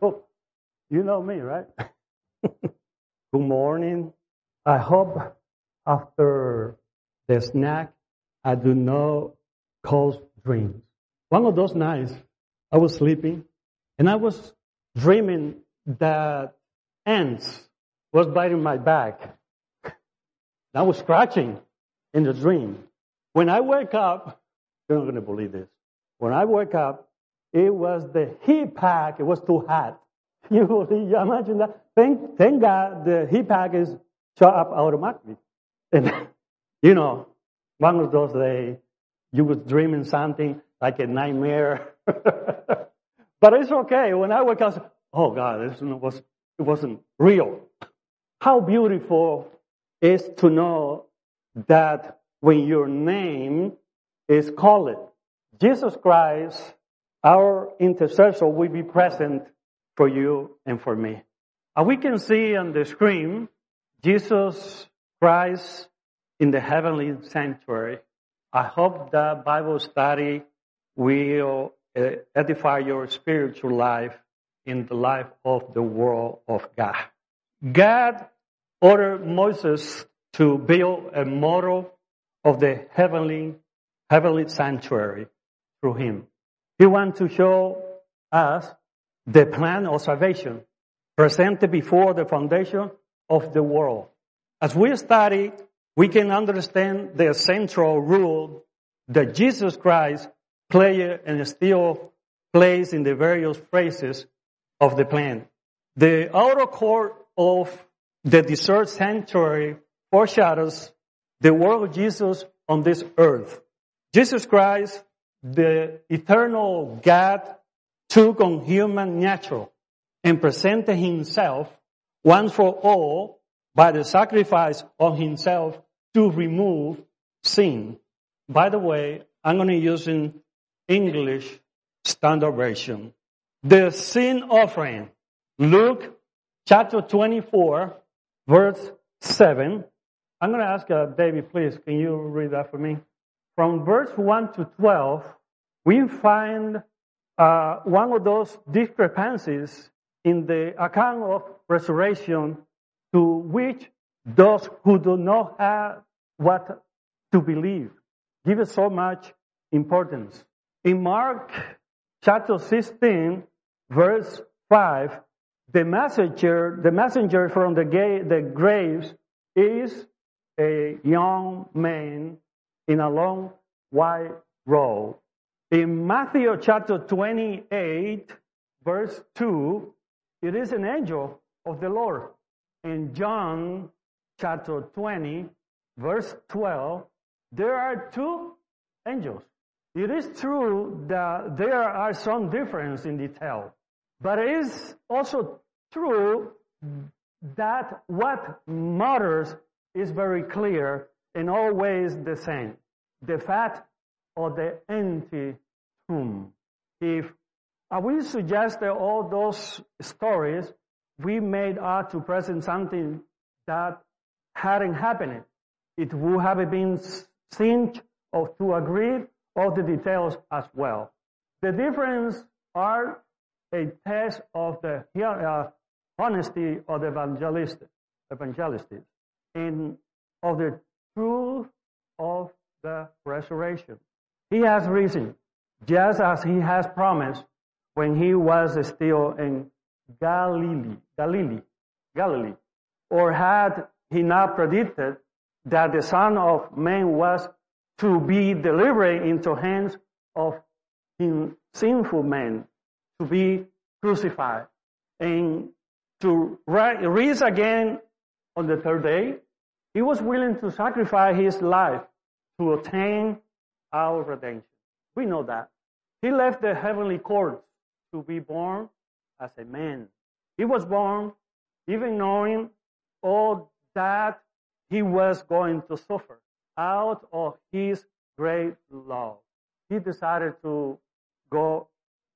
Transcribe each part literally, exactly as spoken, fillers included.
Oh, you know me, right? Good morning. I hope after the snack, I do not cause dreams. One of those nights, I was sleeping, and I was dreaming that ants was biting my back. I was scratching in the dream. When I wake up, you're not going to believe this. When I wake up, it was the heat pack. It was too hot. You, you imagine that? Thank, thank God the heat pack is shut up automatically. And, you know, one of those days, you was dreaming something like a nightmare. But it's okay. When I wake up, oh, God, this was, it wasn't real. How beautiful is to know that when your name is called, Jesus Christ, our intercessor, will be present for you and for me. And we can see on the screen, Jesus Christ in the heavenly sanctuary. I hope that Bible study will edify your spiritual life in the life of the world of God. God ordered Moses to build a model of the heavenly, heavenly sanctuary through him. He wants to show us the plan of salvation presented before the foundation of the world. As we study, we can understand the central role that Jesus Christ played and still plays in the various phases of the plan. The outer court of the desert sanctuary foreshadows the work of Jesus on this earth. Jesus Christ, the eternal God, took on human nature and presented himself once for all by the sacrifice of himself to remove sin. By the way, I'm going to use in English Standard Version. The sin offering, Luke chapter twenty-four, verse seven. I'm going to ask uh, David, please, can you read that for me? From verse one to twelve, we find uh, one of those discrepancies in the account of resurrection to which those who do not have what to believe give it so much importance. In Mark chapter sixteen, verse five, the messenger, the messenger from the, ga- the graves is a young man in a long white robe. In Matthew chapter twenty-eight, verse two, it is an angel of the Lord. In John chapter twenty, verse twelve, there are two angels. It is true that there are some differences in detail, but it is also true that what matters is very clear and always the same. The fact of the empty tomb. If I will suggest that all those stories we made are to present something that hadn't happened. It would have been seen or to agree all the details as well. The difference are a test of the uh, honesty of the evangelist. evangelist. In of the truth of the resurrection. He has risen, just as he has promised when he was still in Galilee, Galilee, Galilee. Or had he not predicted that the Son of Man was to be delivered into hands of sinful men, to be crucified, and to rise again on the third day? He was willing to sacrifice his life to attain our redemption. We know that. He left the heavenly court to be born as a man. He was born even knowing all that he was going to suffer out of his great love. He decided to go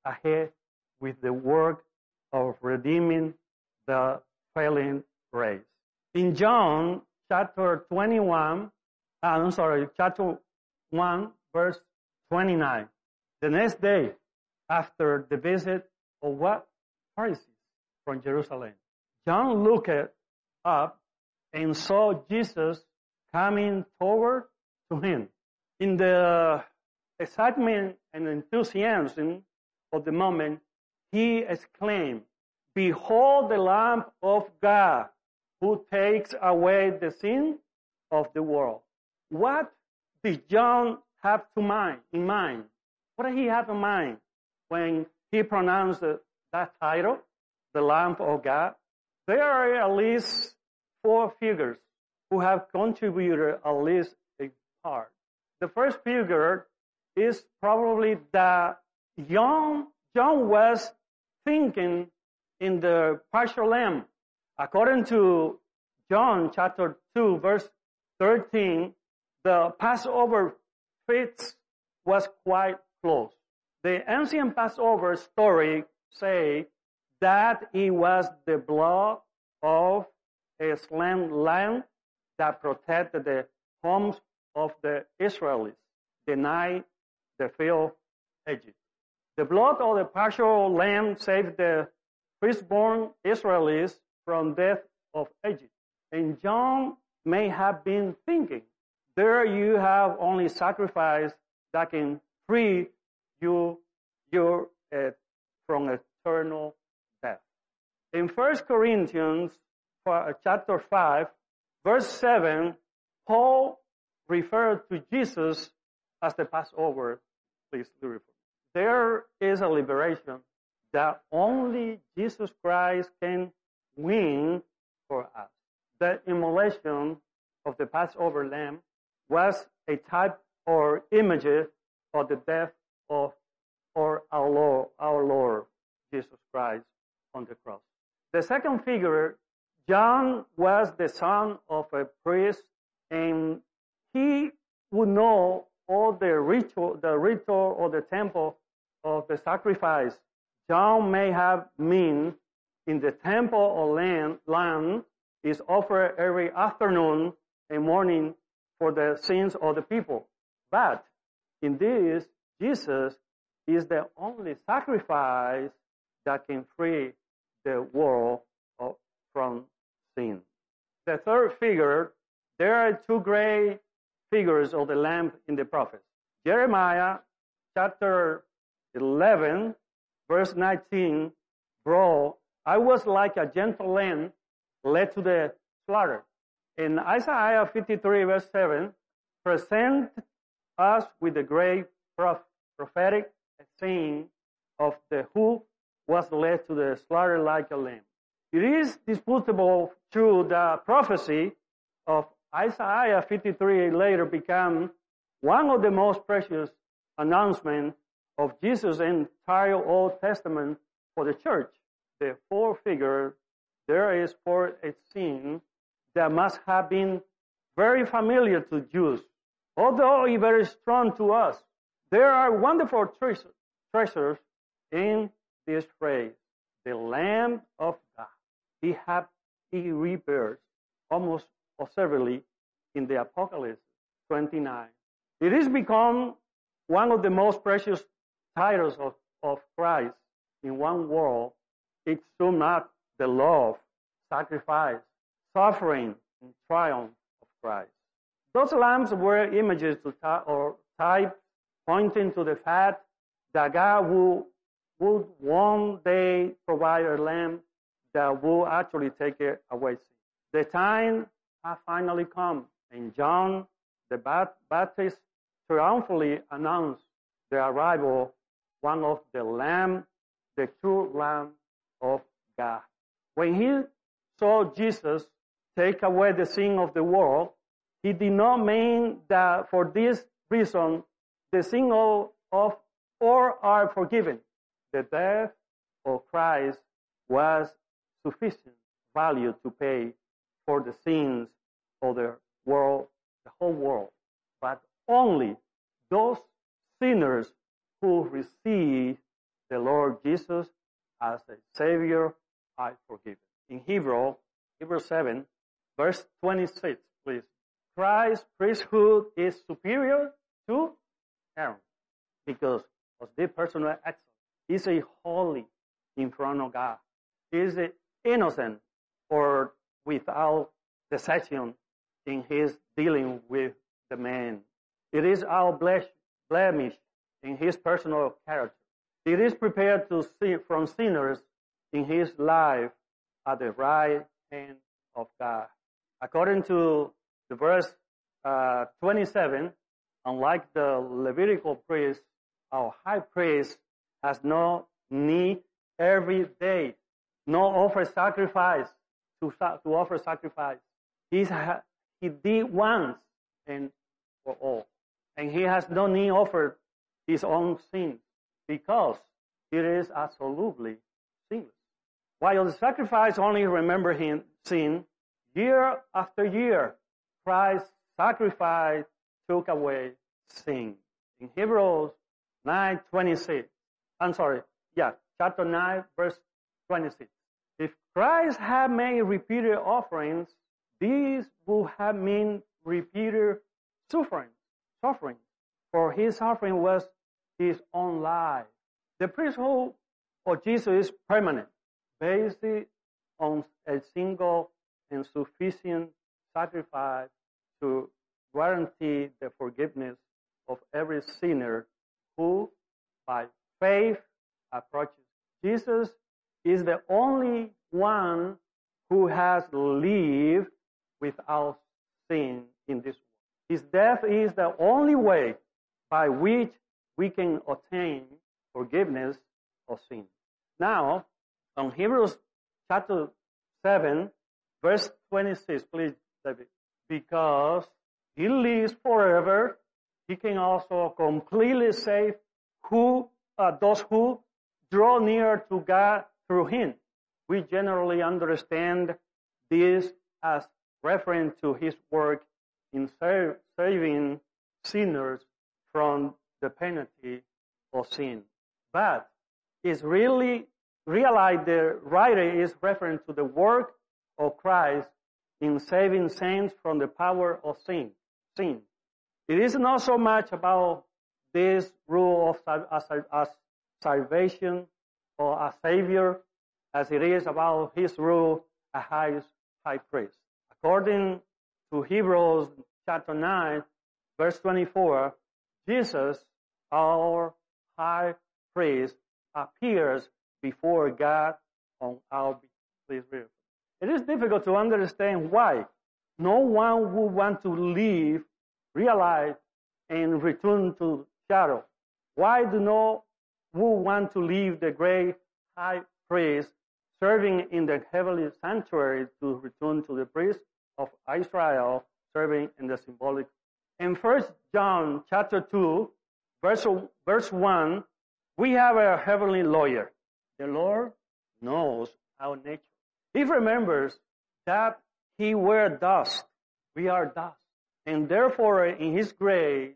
ahead with the work of redeeming the failing race. In John chapter twenty-one, I'm sorry, chapter one, verse twenty-nine. The next day, after the visit or what Pharisees from Jerusalem. John looked up and saw Jesus coming toward to him. In the excitement and enthusiasm of the moment, he exclaimed, "Behold the Lamb of God who takes away the sin of the world." What did John have to mind, in mind? What did he have in mind when he pronounced that title, the Lamb of God? There are at least four figures who have contributed at least a part. The first figure is probably that John, John was thinking in the partial lamb. According to John chapter two, verse thirteen, the Passover feast was quite close. The ancient Passover story say that it was the blood of a slain lamb that protected the homes of the Israelites the night they fled Egypt. The blood of the partial lamb saved the firstborn Israelites from death of Egypt. And John may have been thinking, there you have only sacrifice that can free you, you uh, from eternal death. In First Corinthians uh, chapter five, verse seven, Paul referred to Jesus as the Passover. Please do refer. There is a liberation that only Jesus Christ can win for us. The immolation of the Passover lamb was a type or image of the death of or our Lord, our Lord Jesus Christ on the cross. The second figure, John was the son of a priest, and he would know all the ritual, the ritual or the temple of the sacrifice. John may have been in the temple or land, land is offered every afternoon and morning for the sins of the people. But in this, Jesus is the only sacrifice that can free the world of, from sin. The third figure, there are two great figures of the Lamb in the prophets. Jeremiah chapter eleven, verse nineteen, bro, I was like a gentle lamb led to the slaughter. In Isaiah fifty-three, verse seven, present us with the great prophetic scene of the who was led to the slaughter like a lamb. It is disputable true that prophecy of Isaiah fifty-three later became one of the most precious announcements of Jesus' entire Old Testament for the church. The four figure, there is for a scene that must have been very familiar to Jews, although it very strong to us. There are wonderful treasures, treasures in this phrase, the Lamb of God. He have he reappears almost observably in the Apocalypse twenty-nine. It has become one of the most precious titles of, of Christ in one world. It sums up the love, sacrifice, suffering, and triumph of Christ. Those lambs were images to ty- or type pointing to the fact that God would, would one day provide a lamb that will actually take it away. The time has finally come, and John the Baptist triumphantly announced the arrival one of the lamb, the true lamb of God. When he saw Jesus take away the sin of the world, he did not mean that for this reason the sin of, of or are forgiven. The death of Christ was sufficient value to pay for the sins of the world, the whole world, but only those sinners who receive the Lord Jesus as a Savior are forgiven. In Hebrew, Hebrew seven, verse twenty-six, please. Christ's priesthood is superior to Aaron because of the personal action. He's a holy in front of God. Is it innocent or without deception in his dealing with the man? It is our blemish in his personal character. It is prepared to see from sinners in his life at the right hand of God. According to the verse uh, twenty-seven, unlike the Levitical priest, our high priest has no need every day, no offer sacrifice to, to offer sacrifice. He's, he did once and for all. And he has no need offer his own sin because it is absolutely sinless. While the sacrifice only remember him sin, year after year, Christ's sacrifice took away sin. In Hebrews nine twenty six, I'm sorry, yeah, chapter nine, verse twenty six. If Christ had made repeated offerings, these would have meant repeated suffering. Suffering, for his suffering was his own life. The priesthood of Jesus is permanent, based on a single and sufficient sacrifice to guarantee the forgiveness of every sinner who, by faith, approaches. Jesus is the only one who has lived without sin in this world. His death is the only way by which we can obtain forgiveness of sin. Now, on Hebrews chapter seven, verse twenty-six, please, David. Because he lives forever, he can also completely save who uh, those who draw near to God through him. We generally understand this as reference to his work in serve, saving sinners from the penalty of sin. But it's really realized the writer is referring to the work of Christ in saving saints from the power of sin. Sin. It is not so much about this rule of as, as salvation or a savior as it is about his rule as high, high priest. According to Hebrews chapter nine, verse twenty-four, Jesus, our high priest, appears before God on our behalf. It is difficult to understand why no one would want to leave, realize, and return to shadow. Why do no one want to leave the great high priest serving in the heavenly sanctuary to return to the priest of Israel serving in the symbolic? In First John chapter two, verse verse one, we have a heavenly lawyer. The Lord knows our nature. He remembers that he were dust. We are dust. And therefore, in his grace,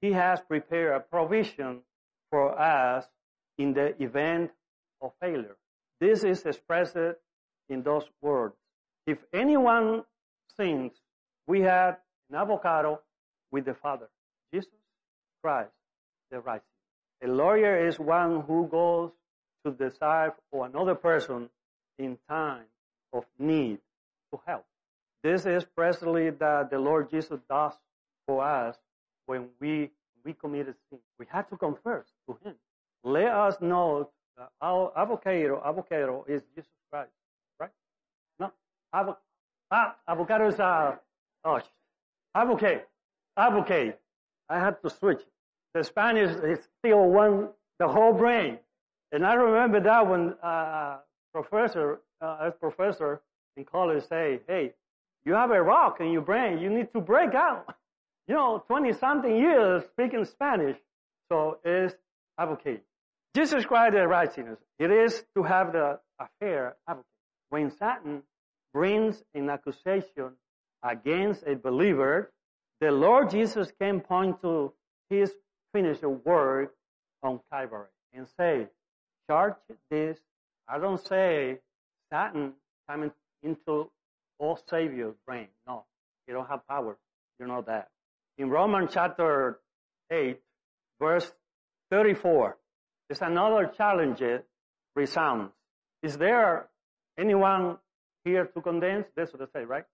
he has prepared a provision for us in the event of failure. This is expressed in those words. If anyone sins, we have an avocado with the Father, Jesus Christ, the righteous. A lawyer is one who goes to the side of another person in time of need to help. This is precisely that the Lord Jesus does for us when we, we committed sin. We had to confess to him. Let us know that our avocado, avocado is Jesus Christ, right? No, avocado. Ah, avocado is a, oh, avocate, avocate. I had to switch. The Spanish is still one, the whole brain. And I remember that when uh, professor, uh, a professor in college say, hey, you have a rock in your brain. You need to break out. You know, twenty-something years speaking Spanish. So it is avocate. Jesus Christ the righteousness. It is to have the affair avocate. When Satan brings an accusation against a believer, the Lord Jesus can point to his finished work on Calvary and say, charge this. I don't say Satan coming into all Savior's brain. No, you don't have power. You know that. In Romans chapter eight, verse thirty-four, there's another challenge resounds. Is there anyone here to condemn? That's what they say, right?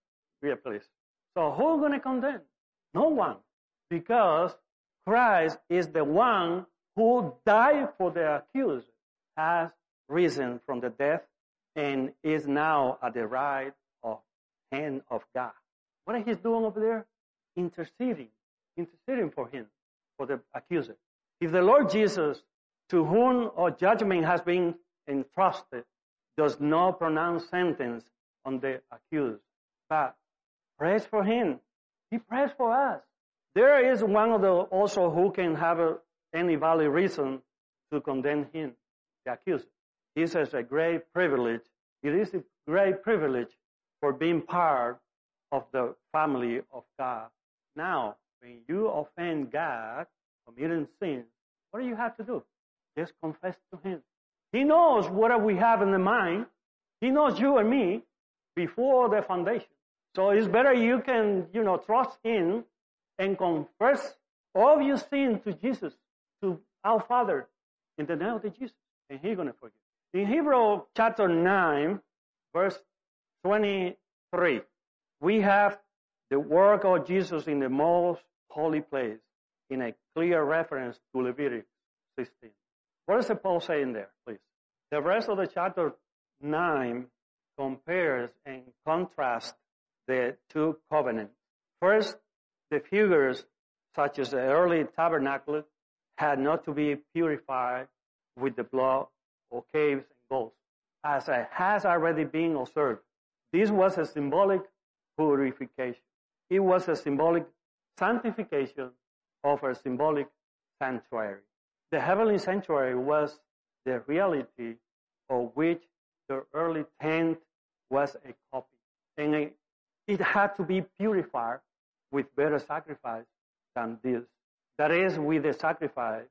Yeah, please. So who's going to condemn? No one. Because Christ is the one who died for the accused, has risen from the death, and is now at the right of hand of God. What is he doing over there? Interceding. Interceding for him, for the accuser. If the Lord Jesus, to whom our judgment has been entrusted, does not pronounce sentence on the accused, but prays for him, he prays for us. There is one of the also who can have a, any valid reason to condemn him, the accuser. This is a great privilege. It is a great privilege for being part of the family of God. Now, when you offend God, committing sin, what do you have to do? Just confess to him. He knows what we have in the mind. He knows you and me before the foundation. So it's better you can, you know, trust him and confess all your sin to Jesus, to our Father, in the name of the Jesus, and he's going to forgive. In Hebrews chapter nine, verse twenty-three, we have the work of Jesus in the most holy place, in a clear reference to Leviticus sixteen. What does Paul say in there, please? The rest of the chapter nine compares and contrasts the two covenants. First, the figures, such as the early tabernacle, had not to be purified with the blood or calves and goats, as it has already been observed. This was a symbolic purification. It was a symbolic sanctification of a symbolic sanctuary. The heavenly sanctuary was the reality of which the early tent was a copy. And it had to be purified with better sacrifice than this. That is, with the sacrifice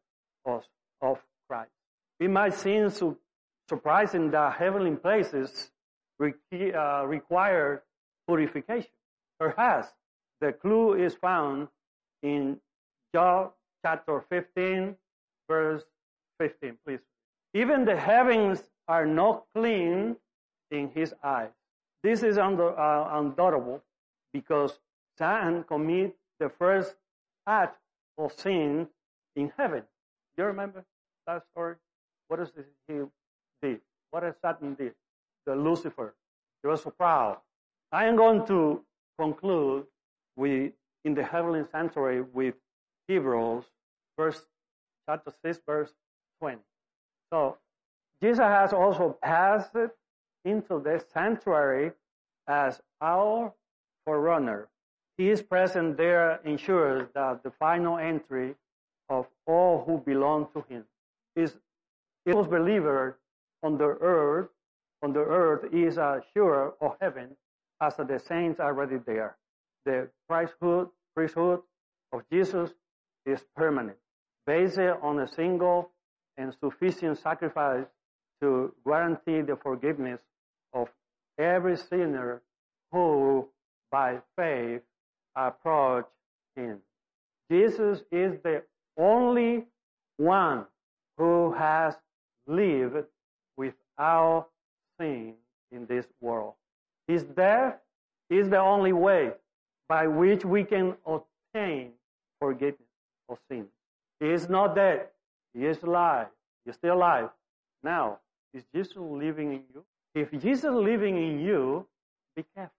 of, of Christ. It might seem su- surprising that heavenly places re- uh, require purification. Perhaps the clue is found in John chapter fifteen, verse fifteen, please. Even the heavens are not clean in his eyes. This is under, uh, undoubtable, because Satan commit the first act of sin in heaven. Do you remember that story? What is it he did? What is Satan did? The Lucifer. He was so proud. I am going to conclude with in the heavenly sanctuary with Hebrews verse chapter six, verse twenty. So Jesus has also passed into the sanctuary as our forerunner. He is present there, ensures that the final entry of all who belong to him is. It was believer on the earth. On the earth is as sure of heaven as the saints already there. The priesthood, priesthood of Jesus is permanent, based on a single and sufficient sacrifice to guarantee the forgiveness of every sinner who, by faith, approach him. Jesus is the only one who has lived without sin in this world. His death is the only way by which we can obtain forgiveness of sin. He is not dead. He is alive. He is still alive. Now, is Jesus living in you? If Jesus is living in you, be careful.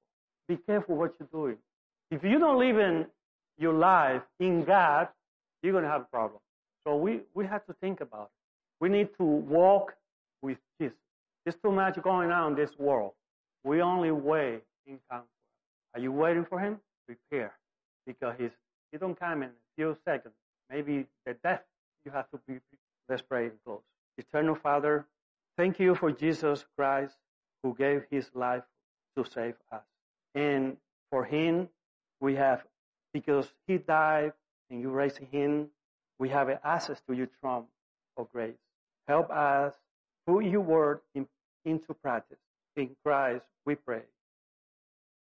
Be careful what you're doing. If you don't live in your life in God, you're going to have a problem. So we, we have to think about it. We need to walk with Jesus. There's too much going on in this world. We only wait in comfort. Are you waiting for him? Prepare. Because he's, he don't come in a few seconds. Maybe the death you have to be. Let's pray and close. Eternal Father, thank you for Jesus Christ, who gave his life to save us. And for him, we have, because he died and you raised him, we have access to your throne of grace. Help us put your word in, into practice. In Christ we pray.